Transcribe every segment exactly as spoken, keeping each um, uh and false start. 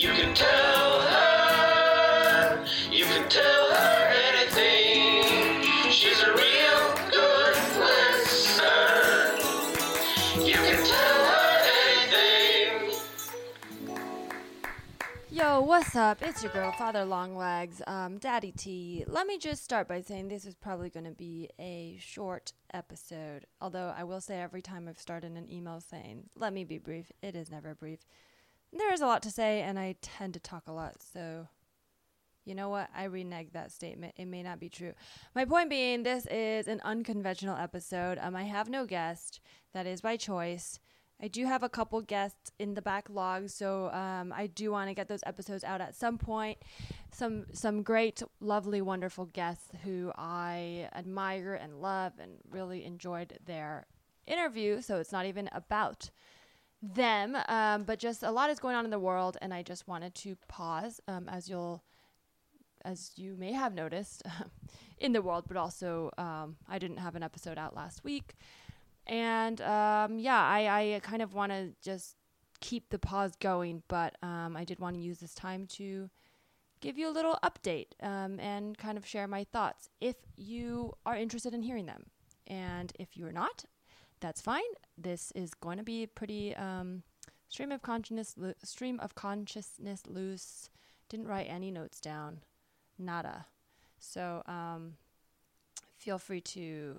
You can tell her, you can tell her anything. She's a real good listener. You can tell her anything. Yo, what's up? It's your girl, Father Longlegs, um, Daddy T. Let me just start by saying this is probably going to be a short episode. Although I will say every time I've started an email saying, let me be brief, it is never brief. There is a lot to say, and I tend to talk a lot, so you know what? I renege that statement. It may not be true. My point being, this is an unconventional episode. Um, I have no guest. That is by choice. I do have a couple guests in the backlog, so um, I do want to get those episodes out at some point. Some some great, lovely, wonderful guests who I admire and love and really enjoyed their interview, so it's not even about them, um, but just a lot is going on in the world, and I just wanted to pause, um, as you'll, as you may have noticed, in the world, but also um, I didn't have an episode out last week, and um, yeah, I, I kind of want to just keep the pause going, but um, I did want to use this time to give you a little update um, and kind of share my thoughts if you are interested in hearing them, and if you are not, that's fine. This is going to be pretty um, stream of consciousness, lo- stream of consciousness loose. Didn't write any notes down, nada. So um, feel free to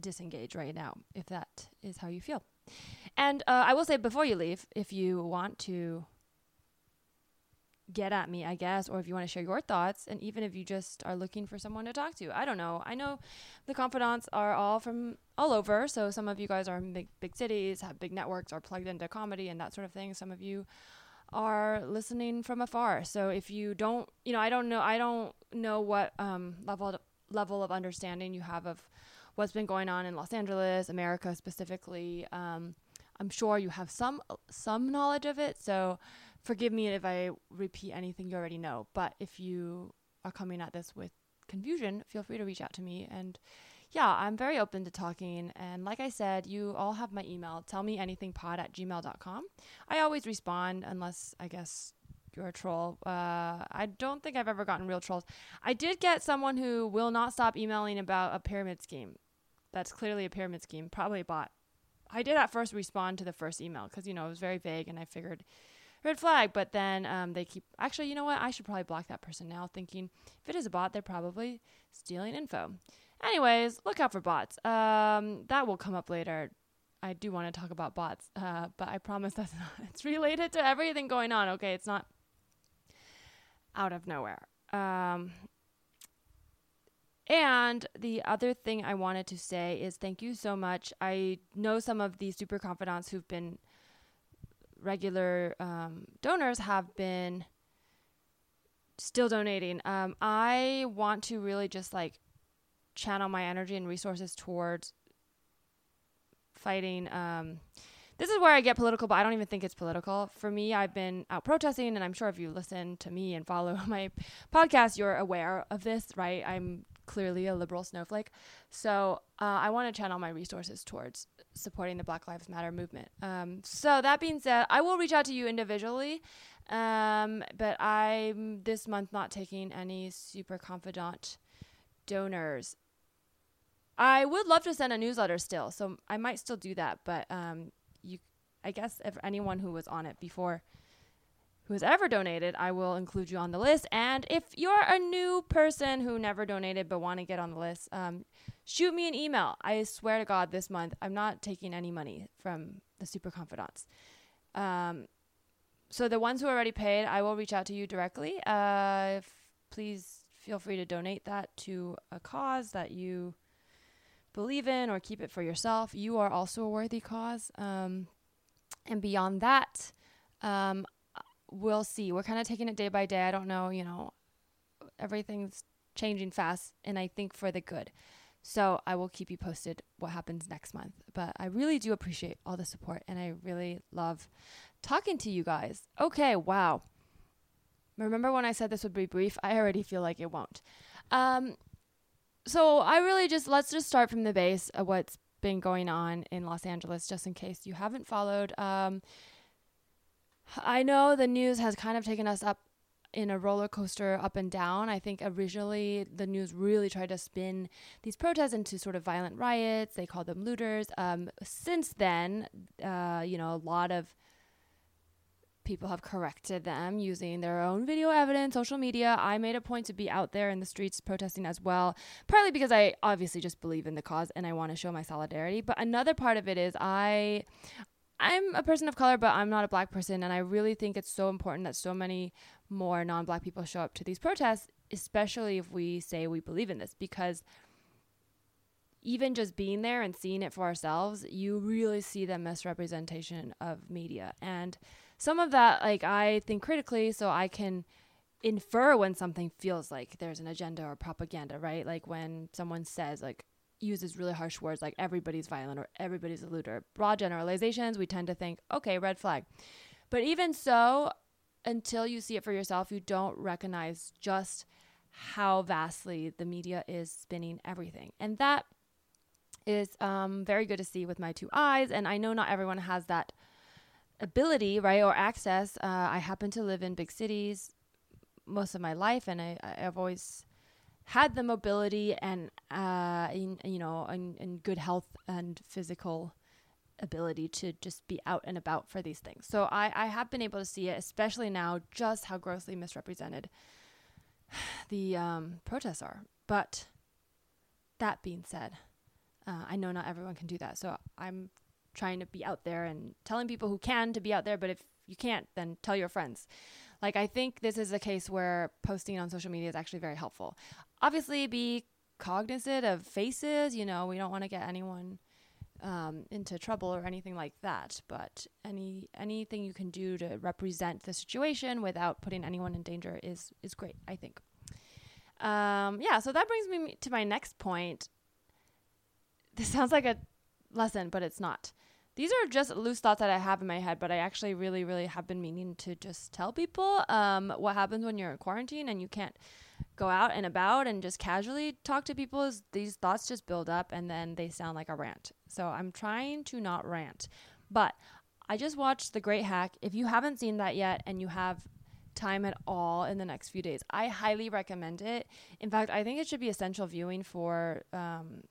disengage right now if that is how you feel. And uh, I will say before you leave, if you want to get at me, I guess, or if you want to share your thoughts, and even if you just are looking for someone to talk to, I don't know. I know the confidants are all from all over, so some of you guys are in big, big cities, have big networks, are plugged into comedy and that sort of thing. Some of you are listening from afar. So if you don't, you know, I don't know, I don't know what um, level level of understanding you have of what's been going on in Los Angeles, America specifically. Um, I'm sure you have some some knowledge of it, so forgive me if I repeat anything you already know, but if you are coming at this with confusion, feel free to reach out to me. And yeah, I'm very open to talking. And like I said, you all have my email, tellmeanythingpod at gmail dot com. I always respond unless, I guess, you're a troll. Uh, I don't think I've ever gotten real trolls. I did get someone who will not stop emailing about a pyramid scheme. That's clearly a pyramid scheme, probably a bot. I did at first respond to the first email because, you know, it was very vague and I figured red flag, but then um, they keep, actually, you know what? I should probably block that person now, thinking if it is a bot, they're probably stealing info. Anyways, look out for bots. Um, that will come up later. I do want to talk about bots, uh, but I promise that's not, it's related to everything going on, okay? It's not out of nowhere. Um, and the other thing I wanted to say is thank you so much. I know some of the super confidants who've been regular um, donors have been still donating. Um, I want to really just like channel my energy and resources towards fighting. Um, this is where I get political, but I don't even think it's political. For me, I've been out protesting, and I'm sure if you listen to me and follow my podcast, you're aware of this, right? I'm clearly a liberal snowflake. So uh, I want to channel my resources towards supporting the Black Lives Matter movement. Um, so that being said, I will reach out to you individually, um, but I'm this month not taking any super confidant donors. I would love to send a newsletter still, so I might still do that, but um, you, I guess if anyone who was on it before who has ever donated, I will include you on the list. And if you're a new person who never donated but want to get on the list, um, shoot me an email. I swear to God, this month, I'm not taking any money from the super confidants. Um, so the ones who are already paid, I will reach out to you directly. Uh, if, please feel free to donate that to a cause that you believe in or keep it for yourself. You are also a worthy cause. Um, and beyond that, um, we'll see. We're kind of taking it day by day. I don't know, you know, everything's changing fast, and I think for the good. So I will keep you posted what happens next month. But I really do appreciate all the support, and I really love talking to you guys. Okay, wow. Remember when I said this would be brief? I already feel like it won't. Um, so I really just, let's just start from the base of what's been going on in Los Angeles, just in case you haven't followed. Um, I know the news has kind of taken us up in a roller coaster, up and down. I think originally the news really tried to spin these protests into sort of violent riots. They called them looters. Um, since then, uh, you know, a lot of people have corrected them using their own video evidence, social media. I made a point to be out there in the streets protesting as well, partly because I obviously just believe in the cause and I want to show my solidarity. But another part of it is I... I'm a person of color, but I'm not a black person, and I really think it's so important that so many more non-black people show up to these protests, especially if we say we believe in this, because even just being there and seeing it for ourselves, you really see the misrepresentation of media. And some of that, like, I think critically, so I can infer when something feels like there's an agenda or propaganda, right? Like when someone says, like, uses really harsh words like everybody's violent or everybody's a looter. Broad generalizations, we tend to think, okay, red flag. But even so, until you see it for yourself, you don't recognize just how vastly the media is spinning everything. And that is um, very good to see with my two eyes. And I know not everyone has that ability, right, or access. Uh, I happen to live in big cities most of my life, and I, I've always... had the mobility and, uh, in, you know, and, and good health and physical ability to just be out and about for these things. So I, I have been able to see it, especially now, just how grossly misrepresented the um, protests are. But that being said, uh, I know not everyone can do that. So I'm trying to be out there and telling people who can to be out there. But if you can't, then tell your friends. Like, I think this is a case where posting on social media is actually very helpful. Obviously, be cognizant of faces. You know, we don't want to get anyone um, into trouble or anything like that. But any anything you can do to represent the situation without putting anyone in danger is is great, I think. Um, yeah, so that brings me to my next point. This sounds like a lesson, but it's not. These are just loose thoughts that I have in my head, but I actually really, really have been meaning to just tell people um, what happens when you're in quarantine and you can't go out and about and just casually talk to people. Is these thoughts just build up and then they sound like a rant. So I'm trying to not rant, but I just watched The Great Hack. If you haven't seen that yet and you have time at all in the next few days, I highly recommend it. In fact, I think it should be essential viewing for um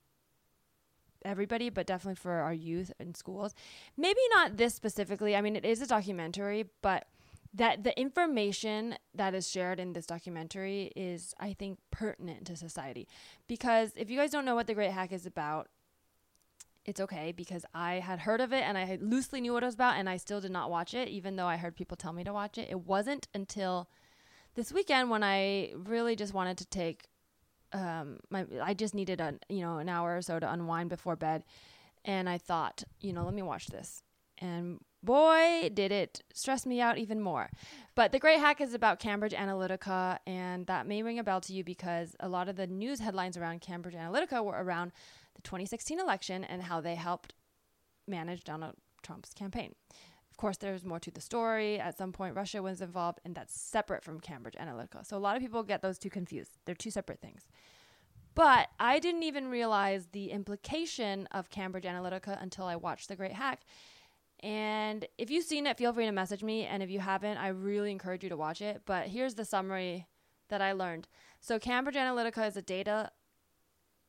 everybody, but definitely for our youth in schools. Maybe not this specifically. I mean, it is a documentary, but that the information that is shared in this documentary is, I think, pertinent to society. Because if you guys don't know what The Great Hack is about, it's okay, because I had heard of it and I loosely knew what it was about, and I still did not watch it, even though I heard people tell me to watch it. It wasn't until this weekend when I really just wanted to take Um, my I just needed a you know an hour or so to unwind before bed, and I thought, you know, let me watch this. And boy, did it stress me out even more. But The Great Hack is about Cambridge Analytica, and that may ring a bell to you because a lot of the news headlines around Cambridge Analytica were around the twenty sixteen election and how they helped manage Donald Trump's campaign. Of course, there's more to the story. At some point, Russia was involved, and that's separate from Cambridge Analytica. So a lot of people get those two confused. They're two separate things. But I didn't even realize the implication of Cambridge Analytica until I watched The Great Hack. And if you've seen it, feel free to message me. And if you haven't, I really encourage you to watch it. But here's the summary that I learned. So Cambridge Analytica is a data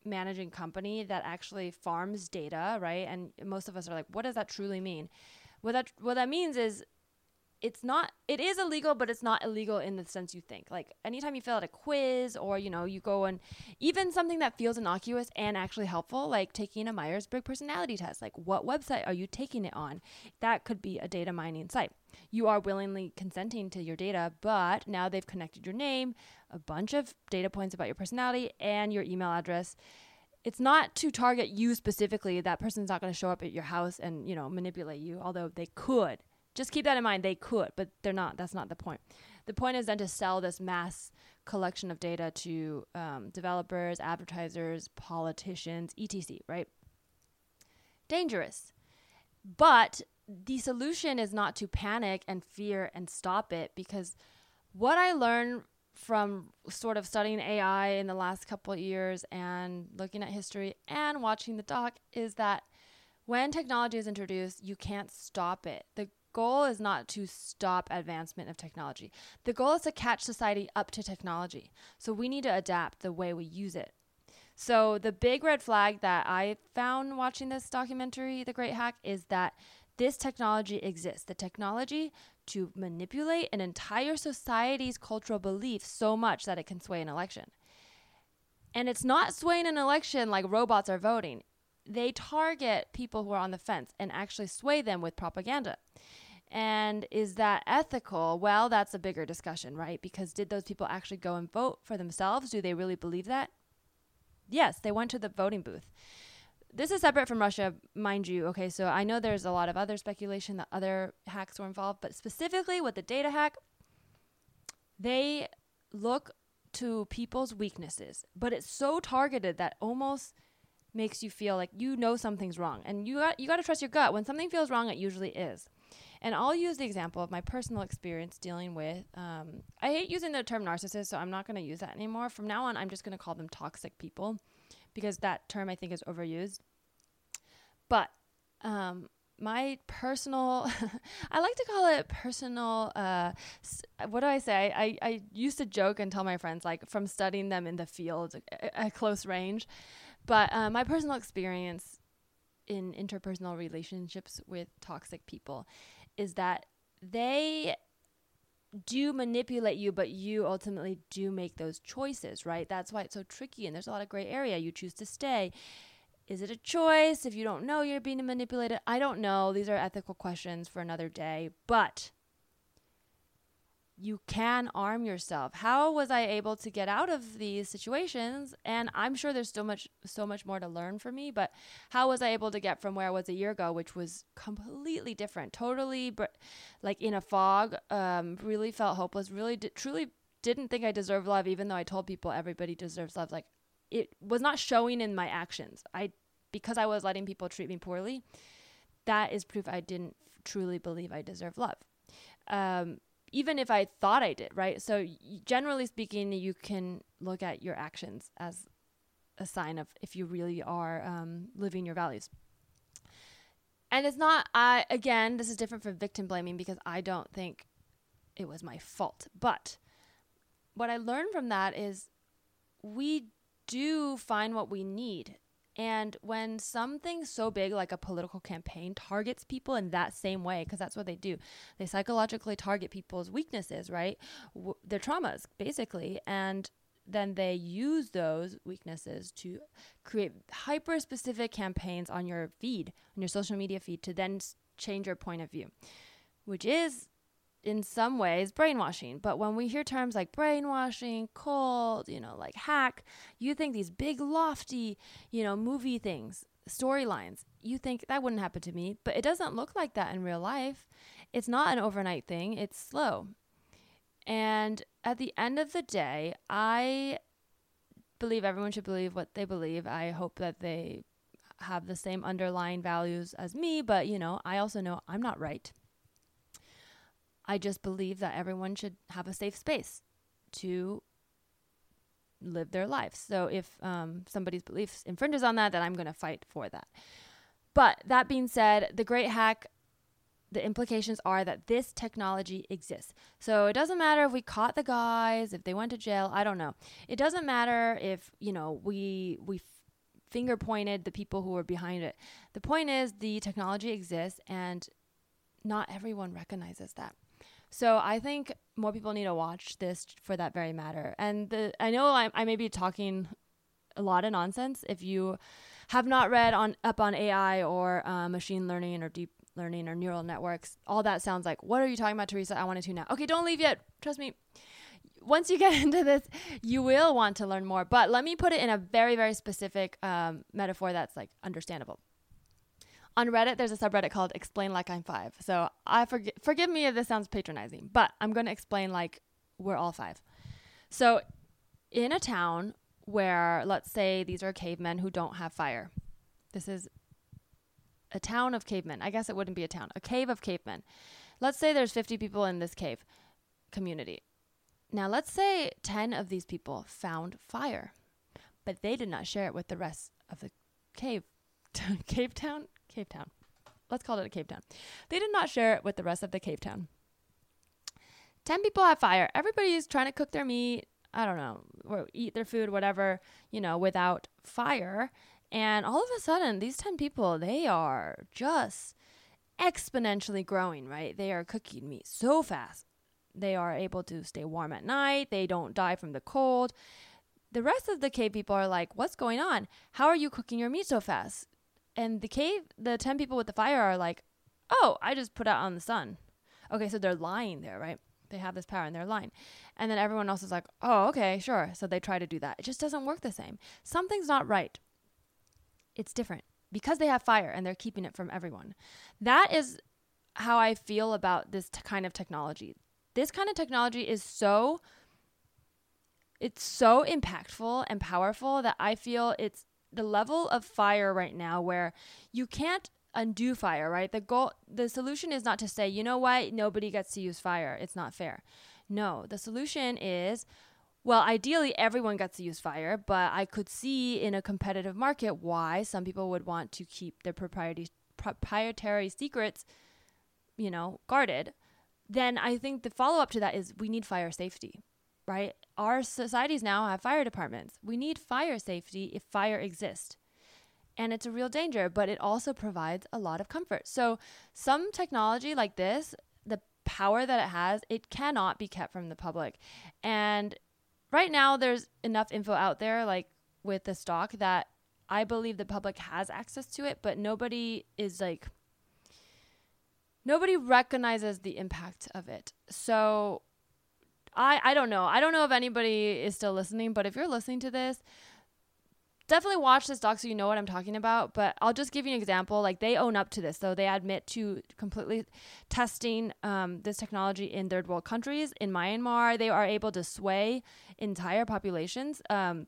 managing company that actually farms data, right? And most of us are like, what does that truly mean? What that what that means is it's not it is illegal, but it's not illegal in the sense you think. Like, anytime you fill out a quiz or, you know, you go and even something that feels innocuous and actually helpful, like taking a Myers-Briggs personality test, like what website are you taking it on? That could be a data mining site. You are willingly consenting to your data, but now they've connected your name, a bunch of data points about your personality, and your email address. It's not to target you specifically. That person's not going to show up at your house and, you know, manipulate you, although they could. Just keep that in mind. They could, but they're not. That's not the point. The point is then to sell this mass collection of data to um, developers, advertisers, politicians, et cetera, right? Dangerous. But the solution is not to panic and fear and stop it, because what I learned from sort of studying A I in the last couple of years and looking at history and watching the doc is that when technology is introduced, you can't stop it. The goal is not to stop advancement of technology. The goal is to catch society up to technology. So we need to adapt the way we use it. So the big red flag that I found watching this documentary, The Great Hack, is that this technology exists. The technology to manipulate an entire society's cultural beliefs so much that it can sway an election. And it's not swaying an election like robots are voting. They target people who are on the fence and actually sway them with propaganda. And is that ethical? Well, that's a bigger discussion, right? Because did those people actually go and vote for themselves? Do they really believe that? Yes, they went to the voting booth. This is separate from Russia, mind you. Okay, so I know there's a lot of other speculation that other hacks were involved, but specifically with the data hack, they look to people's weaknesses, but it's so targeted that almost makes you feel like you know something's wrong. And you got you got to trust your gut. When something feels wrong, it usually is. And I'll use the example of my personal experience dealing with, um, I hate using the term narcissist, so I'm not going to use that anymore. From now on, I'm just going to call them toxic people, because that term I think is overused. But um, my personal, I like to call it personal, uh, what do I say? I, I used to joke and tell my friends, like, from studying them in the field at, at close range. But uh, my personal experience in interpersonal relationships with toxic people is that they do manipulate you, but you ultimately do make those choices, right? That's why it's so tricky, and there's a lot of gray area. You choose to stay. Is it a choice? If you don't know you're being manipulated, I don't know. These are ethical questions for another day, but you can arm yourself. How was I able to get out of these situations? And I'm sure there's still much, so much more to learn for me, but how was I able to get from where I was a year ago, which was completely different, totally br- like in a fog, um, really felt hopeless, really di- truly didn't think I deserved love, even though I told people everybody deserves love. Like, it was not showing in my actions. I, because I was letting people treat me poorly, that is proof I didn't truly believe I deserve love. Um, Even if I thought I did, right? So generally speaking, you can look at your actions as a sign of if you really are um, living your values. And it's not, I, again, this is different from victim blaming, because I don't think it was my fault. But what I learned from that is we do find what we need. And when something so big like a political campaign targets people in that same way, because that's what they do, they psychologically target people's weaknesses, right? W- their traumas, basically. And then they use those weaknesses to create hyper-specific campaigns on your feed, on your social media feed, to then change your point of view, which is in some ways brainwashing. But when we hear terms like brainwashing, cold, you know, like hack, you think these big lofty, you know, movie things, storylines, you think that wouldn't happen to me, but it doesn't look like that in real life. It's not an overnight thing. It's slow. And at the end of the day, I believe everyone should believe what they believe. I hope that they have the same underlying values as me, but you know, I also know I'm not right. I just believe that everyone should have a safe space to live their lives. So if um, somebody's beliefs infringes on that, then I'm going to fight for that. But that being said, the Great Hack, the implications are that this technology exists. So it doesn't matter if we caught the guys, if they went to jail, I don't know. It doesn't matter if, you know, we we finger pointed the people who were behind it. The point is the technology exists, and not everyone recognizes that. So I think more people need to watch this for that very matter. And the, I know I, I may be talking a lot of nonsense. If you have not read on up on A I or uh, machine learning or deep learning or neural networks, all that sounds like, what are you talking about, Teresa? I want to tune out. Okay, don't leave yet. Trust me. Once you get into this, you will want to learn more. But let me put it in a very, very specific um, metaphor that's like understandable. On Reddit, there's a subreddit called Explain Like I'm Five. So I forg- forgive me if this sounds patronizing, but I'm going to explain like we're all five. So in a town where, let's say, these are cavemen who don't have fire. This is a town of cavemen. I guess it wouldn't be a town. A cave of cavemen. Let's say there's fifty people in this cave community. Now, let's say ten of these people found fire, but they did not share it with the rest of the cave. Cave town? Cave Town. let's call it a cave town. They did not share it with the rest of the cave town. ten people at fire. Everybody is trying to cook their meat, I don't know, or eat their food, whatever, you know, without fire. And all of a sudden, these ten people, they are just exponentially growing, right? They are cooking meat so fast. They are able to stay warm at night. They don't die from the cold. The rest of the cave people are like, what's going on? How are you cooking your meat so fast? And the cave, the ten people with the fire are like, oh, I just put out on the sun. Okay, so they're lying there, right? They have this power and they're lying. And then everyone else is like, oh, okay, sure. So they try to do that. It just doesn't work the same. Something's not right. It's different because they have fire and they're keeping it from everyone. That is how I feel about this t- kind of technology. This kind of technology is so, it's so impactful and powerful that I feel it's the level of fire right now where you can't undo fire, right? The goal, the solution is not to say, you know what, nobody gets to use fire. It's not fair. No, the solution is, well, ideally everyone gets to use fire, but I could see in a competitive market why some people would want to keep their propriety, proprietary secrets, you know, guarded. Then I think the follow-up to that is we need fire safety, right? Our societies now have fire departments. We need fire safety if fire exists. And it's a real danger, but it also provides a lot of comfort. So some technology like this, the power that it has, it cannot be kept from the public. And right now there's enough info out there, like with the stock, that I believe the public has access to it, but nobody is like, nobody recognizes the impact of it. So I, I don't know. I don't know if anybody is still listening, but if you're listening to this, definitely watch this doc so you know what I'm talking about. But I'll just give you an example. Like, they own up to this. So they admit to completely testing um, this technology in third world countries. In Myanmar, they are able to sway entire populations, um,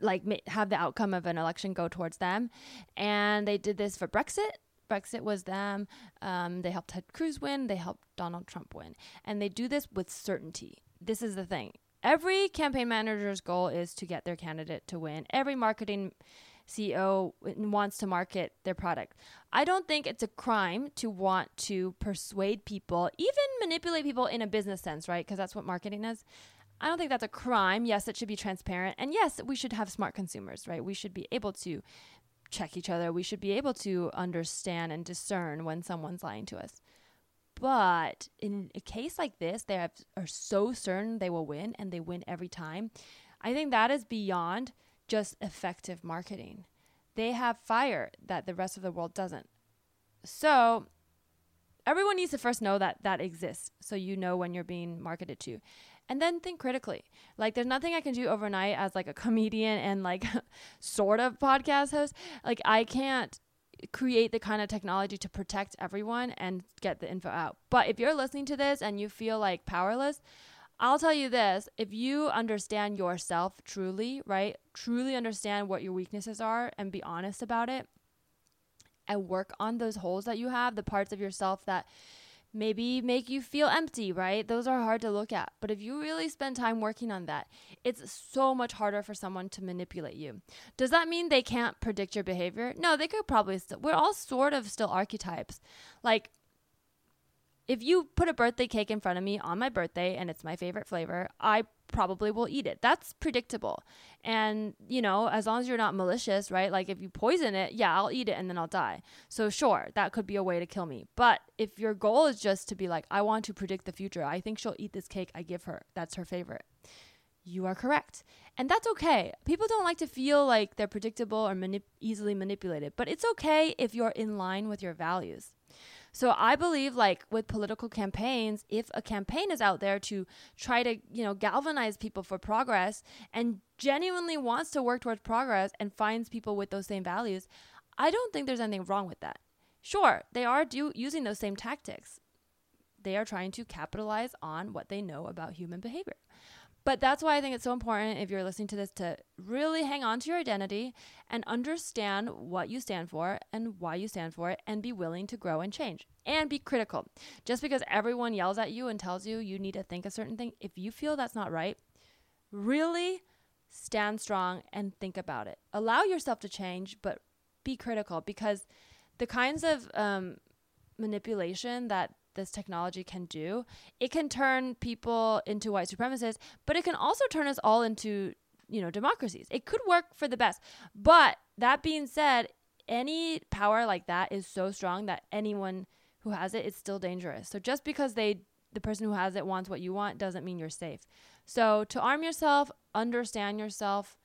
like have the outcome of an election go towards them. And they did this for Brexit. Brexit was them. Um, they helped Ted Cruz win. They helped Donald Trump win. And they do this with certainty. This is the thing. Every campaign manager's goal is to get their candidate to win. Every marketing C E O wants to market their product. I don't think it's a crime to want to persuade people, even manipulate people in a business sense, right? Because that's what marketing is. I don't think that's a crime. Yes, it should be transparent. And yes, we should have smart consumers, right? We should be able to check each other. We should be able to understand and discern when someone's lying to us. But in a case like this, they have, are so certain they will win, and they win every time. I think that is beyond just effective marketing. They have fire that the rest of the world doesn't. So everyone needs to first know that that exists, so you know when you're being marketed to. And then think critically. Like, there's nothing I can do overnight as like a comedian and like sort of podcast host. Like, I can't create the kind of technology to protect everyone and get the info out. But if you're listening to this and you feel like powerless, I'll tell you this. If you understand yourself truly, right, truly understand what your weaknesses are and be honest about it and work on those holes that you have, the parts of yourself that maybe make you feel empty, right? Those are hard to look at. But if you really spend time working on that, it's so much harder for someone to manipulate you. Does that mean they can't predict your behavior? No, they could probably still. We're all sort of still archetypes. Like, if you put a birthday cake in front of me on my birthday and it's my favorite flavor, I probably will eat it. That's predictable. And, you know, as long as you're not malicious, right? Like, if you poison it, yeah, I'll eat it and then I'll die. So sure, that could be a way to kill me. But if your goal is just to be like, I want to predict the future. I think she'll eat this cake I give her. That's her favorite. You are correct. And that's okay. People don't like to feel like they're predictable or manip- easily manipulated, but it's okay if you're in line with your values. So I believe, like with political campaigns, if a campaign is out there to try to, you know, galvanize people for progress and genuinely wants to work towards progress and finds people with those same values, I don't think there's anything wrong with that. Sure, they are do- using those same tactics. They are trying to capitalize on what they know about human behavior. But that's why I think it's so important, if you're listening to this, to really hang on to your identity and understand what you stand for and why you stand for it, and be willing to grow and change and be critical. Just because everyone yells at you and tells you you need to think a certain thing, if you feel that's not right, really stand strong and think about it. Allow yourself to change, but be critical, because the kinds of um, manipulation that this technology can do, it can turn people into white supremacists, but it can also turn us all into, you know, democracies. It could work for the best. But that being said, any power like that is so strong that anyone who has it is still dangerous. So just because they, the person who has it wants what you want doesn't mean you're safe. So to arm yourself, understand yourself,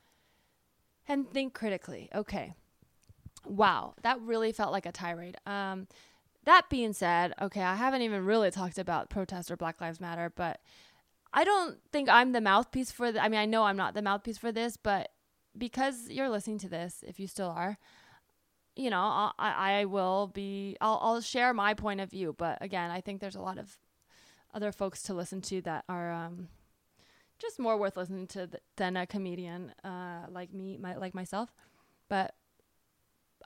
and think critically. Okay. Wow. That really felt like a tirade. Um, That being said, okay, I haven't even really talked about protest or Black Lives Matter, but I don't think I'm the mouthpiece for the, I mean, I know I'm not the mouthpiece for this, but because you're listening to this, if you still are, you know, I, I will be, I'll, I'll share my point of view. But again, I think there's a lot of other folks to listen to that are um, just more worth listening to th- than a comedian uh, like me, my, like myself. But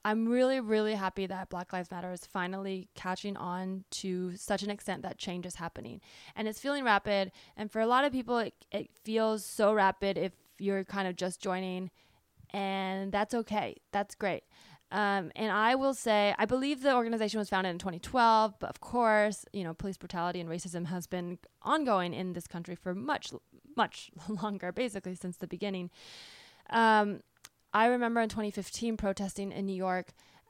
I'm really, really happy that Black Lives Matter is finally catching on to such an extent that change is happening. And it's feeling rapid. And for a lot of people, it, it feels so rapid if you're kind of just joining. And that's okay. That's great. Um, and I will say, I believe the organization was founded in twenty twelve. But of course, you know, police brutality and racism has been ongoing in this country for much, much longer, basically since the beginning. Um I remember in twenty fifteen protesting in New York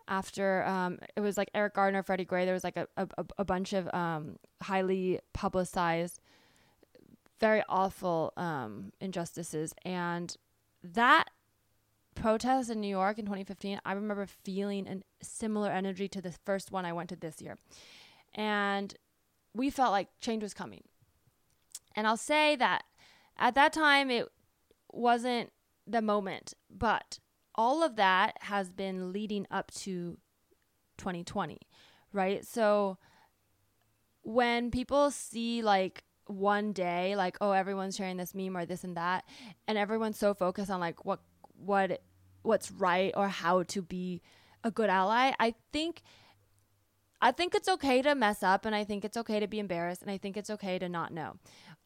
after um, it was like Eric Garner, Freddie Gray. There was like a, a, a bunch of um, highly publicized, very awful um, injustices. And that protest in New York in twenty fifteen, I remember feeling a similar energy to the first one I went to this year. And we felt like change was coming. And I'll say that at that time, it wasn't the moment, but all of that has been leading up to twenty twenty, right? So when people see like one day, like, oh, everyone's sharing this meme or this and that, and everyone's so focused on like what what what's right or how to be a good ally, I think I think it's okay to mess up, and I think it's okay to be embarrassed, and I think it's okay to not know.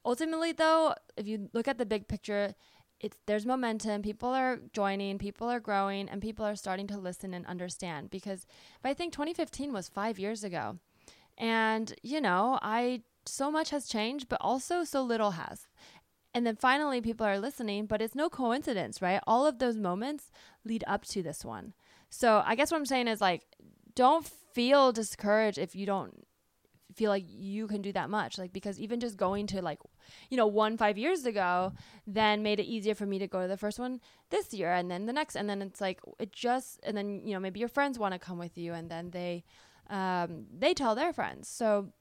Ultimately, though, if you look at the big picture, It's, there's momentum, people are joining, people are growing, and people are starting to listen and understand. Because but I think twenty fifteen was five years ago. And, you know, I so much has changed, but also so little has. And then finally, people are listening, but it's no coincidence, right? All of those moments lead up to this one. So I guess what I'm saying is, like, don't feel discouraged if you don't feel like you can do that much, like, because even just going to, like, you know, one five years ago then made it easier for me to go to the first one this year, and then the next, and then it's like it just, and then, you know, maybe your friends want to come with you, and then they um they tell their friends. So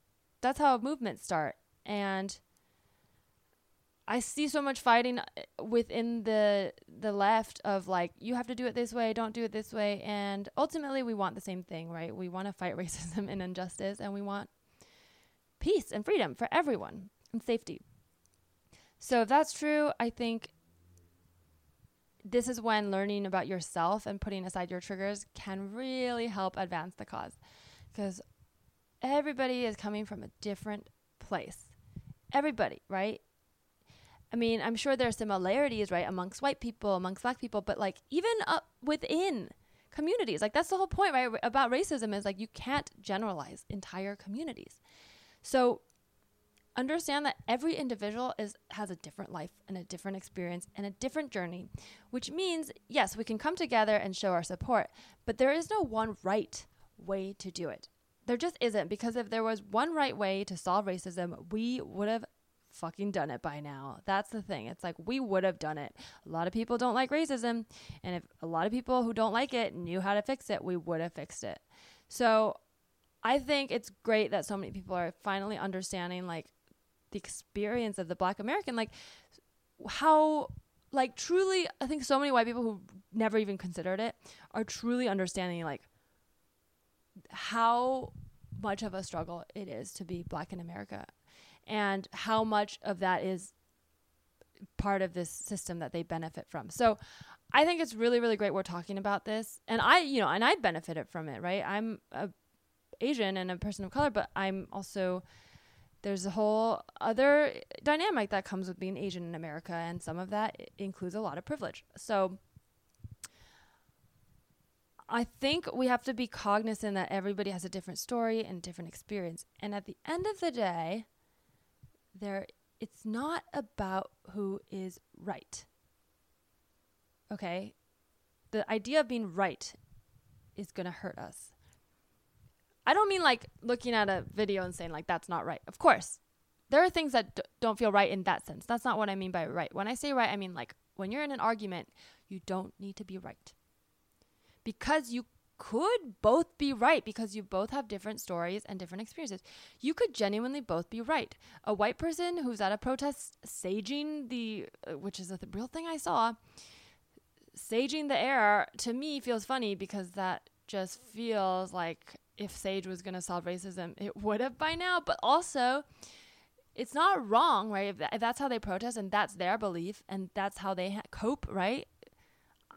that's how movements start. And I see so much fighting within the the left of, like, you have to do it this way, don't do it this way, and ultimately we want the same thing, right? We want to fight racism and injustice, and we want peace and freedom for everyone and safety. So if that's true, I think this is when learning about yourself and putting aside your triggers can really help advance the cause, because everybody is coming from a different place. Everybody, right? I mean, I'm sure there are similarities, right, amongst white people, amongst black people, but, like, even up within communities, like, that's the whole point, right, about racism is, like, you can't generalize entire communities. So understand that every individual is has a different life and a different experience and a different journey, which means, yes, we can come together and show our support, but there is no one right way to do it. There just isn't, because if there was one right way to solve racism, we would have fucking done it by now. That's the thing. It's like, we would have done it. A lot of people don't like racism, and if a lot of people who don't like it knew how to fix it, we would have fixed it. So I think it's great that so many people are finally understanding, like, the experience of the Black American, like, how, like, truly, I think so many white people who never even considered it are truly understanding, like, how much of a struggle it is to be Black in America, and how much of that is part of this system that they benefit from. So I think it's really, really great we're talking about this, and I, you know, and I benefited from it, right? I'm a Asian and a person of color, but I'm also, there's a whole other dynamic that comes with being Asian in America, and some of that includes a lot of privilege. So I think we have to be cognizant that everybody has a different story and different experience. And at the end of the day, there it's not about who is right. Okay? The idea of being right is going to hurt us. I don't mean like looking at a video and saying like, that's not right. Of course, there are things that d- don't feel right in that sense. That's not what I mean by right. When I say right, I mean like when you're in an argument, you don't need to be right. Because you could both be right, because you both have different stories and different experiences. You could genuinely both be right. A white person who's at a protest saging the, uh, which is a th- real thing I saw, saging the air, to me feels funny because that just feels like if sage was going to solve racism, it would have by now. But also, it's not wrong, right? If, th- if that's how they protest and that's their belief and that's how they ha- cope, right?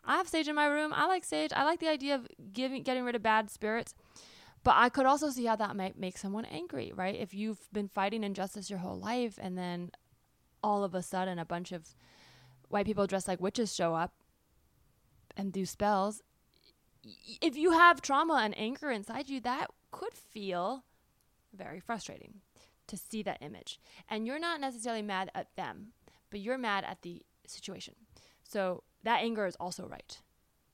I have sage in my room. I like sage. I like the idea of giving, getting rid of bad spirits. But I could also see how that might make someone angry, right? If you've been fighting injustice your whole life and then all of a sudden a bunch of white people dressed like witches show up and do spells. If you have trauma and anger inside you, that could feel very frustrating to see that image. And you're not necessarily mad at them, but you're mad at the situation. So that anger is also right.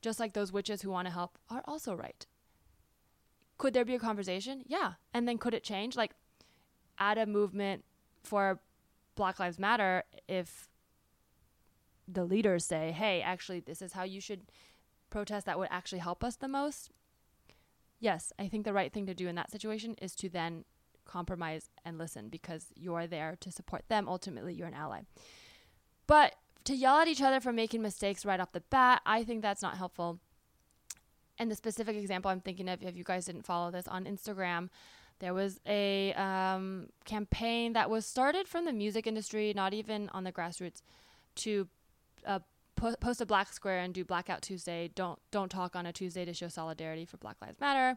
Just like those witches who want to help are also right. Could there be a conversation? Yeah. And then could it change? Like at a movement for Black Lives Matter, if the leaders say, hey, actually, this is how you should protest that would actually help us the most. Yes, I think the right thing to do in that situation is to then compromise and listen because you are there to support them. Ultimately, you're an ally. But to yell at each other for making mistakes right off the bat, I think that's not helpful. And the specific example I'm thinking of, if you guys didn't follow this on Instagram, there was a um, campaign that was started from the music industry, not even on the grassroots, to uh, po- post a black square and do Blackout Tuesday. Don't don't talk on a Tuesday to show solidarity for Black Lives Matter.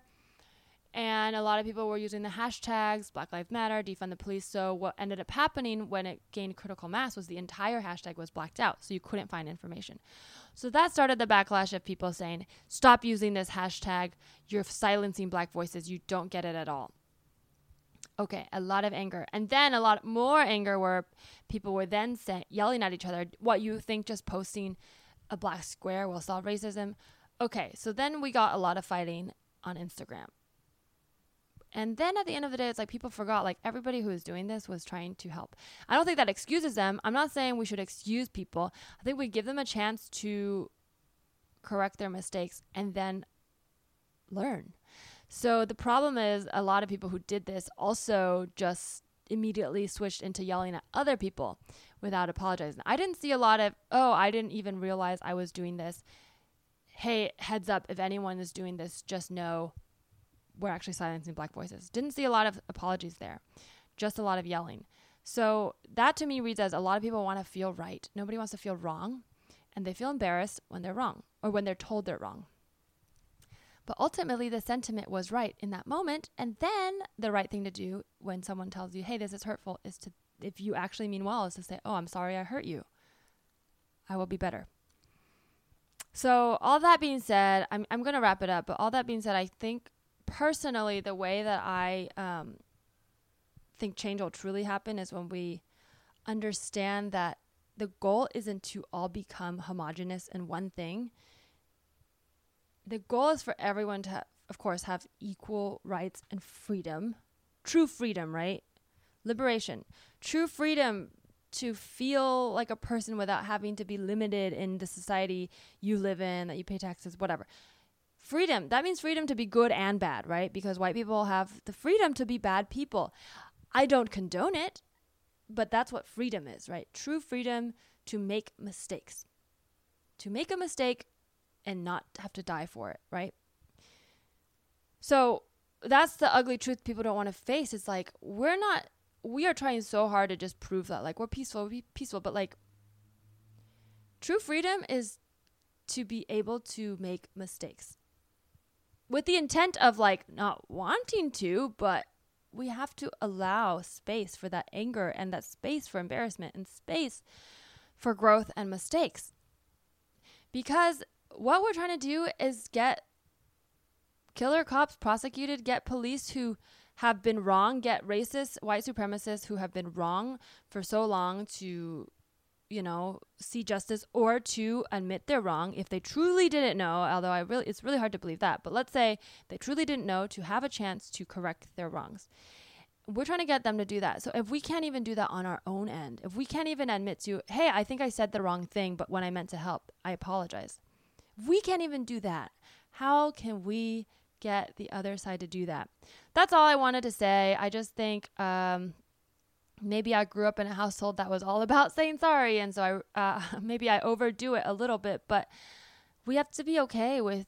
And a lot of people were using the hashtags, Black Lives Matter, defund the police. So what ended up happening when it gained critical mass was the entire hashtag was blacked out. So you couldn't find information. So that started the backlash of people saying, stop using this hashtag. You're silencing black voices. You don't get it at all. Okay, a lot of anger. And then a lot more anger where people were then sent yelling at each other, what you think just posting a black square will solve racism. Okay, so then we got a lot of fighting on Instagram. And then at the end of the day, it's like people forgot, like everybody who was doing this was trying to help. I don't think that excuses them. I'm not saying we should excuse people. I think we give them a chance to correct their mistakes and then learn. So the problem is a lot of people who did this also just immediately switched into yelling at other people without apologizing. I didn't see a lot of, oh, I didn't even realize I was doing this. Hey, heads up, if anyone is doing this, just know we're actually silencing black voices. Didn't see a lot of apologies there, just a lot of yelling. So that to me reads as a lot of people want to feel right. Nobody wants to feel wrong, and they feel embarrassed when they're wrong or when they're told they're wrong. But ultimately, the sentiment was right in that moment, and then the right thing to do when someone tells you, hey, this is hurtful, is to, if you actually mean well, is to say, oh, I'm sorry I hurt you. I will be better. So all that being said, I'm I'm going to wrap it up, but all that being said, I think personally, the way that I um, think change will truly happen is when we understand that the goal isn't to all become homogenous in one thing. The goal is for everyone to, have, of course, have equal rights and freedom. True freedom, right? Liberation. True freedom to feel like a person without having to be limited in the society you live in, that you pay taxes, whatever. Freedom. That means freedom to be good and bad, right? Because white people have the freedom to be bad people. I don't condone it, but that's what freedom is, right? True freedom to make mistakes. To make a mistake and not have to die for it, right? So that's the ugly truth people don't want to face. It's like, we're not, we are trying so hard to just prove that, like, we're peaceful, we're peaceful, but like, true freedom is to be able to make mistakes. With the intent of like not wanting to, but we have to allow space for that anger and that space for embarrassment and space for growth and mistakes. Because what we're trying to do is get Killer cops prosecuted get police who have been wrong, get racists, white supremacists who have been wrong for so long to, you know, see justice or to admit they're wrong if they truly didn't know, although I really, it's really hard to believe that. But let's say they truly didn't know, to have a chance to correct their wrongs. We're trying to get them to do that. So if we can't even do that on our own end, if we can't even admit to, hey, I think I said the wrong thing, but when I meant to help, I apologize. If we can't even do that, how can we get the other side to do that? That's all I wanted to say. I just think um, maybe I grew up in a household that was all about saying sorry. And so I uh, maybe I overdo it a little bit, but we have to be okay with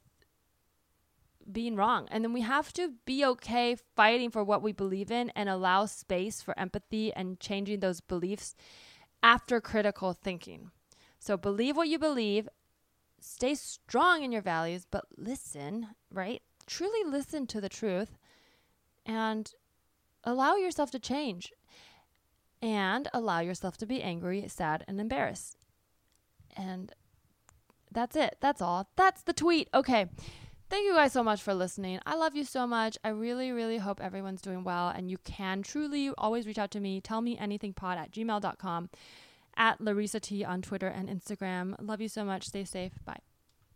being wrong. And then we have to be okay fighting for what we believe in and allow space for empathy and changing those beliefs after critical thinking. So believe what you believe, stay strong in your values, but listen, right? Truly listen to the truth and allow yourself to change and allow yourself to be angry, sad, and embarrassed. And that's it. That's all. That's the tweet. Okay. Thank you guys so much for listening. I love you so much. I really, really hope everyone's doing well. And you can truly always reach out to me. Tellmeanythingpod at gmail dot com. At Larissa T on Twitter and Instagram. Love you so much. Stay safe. Bye.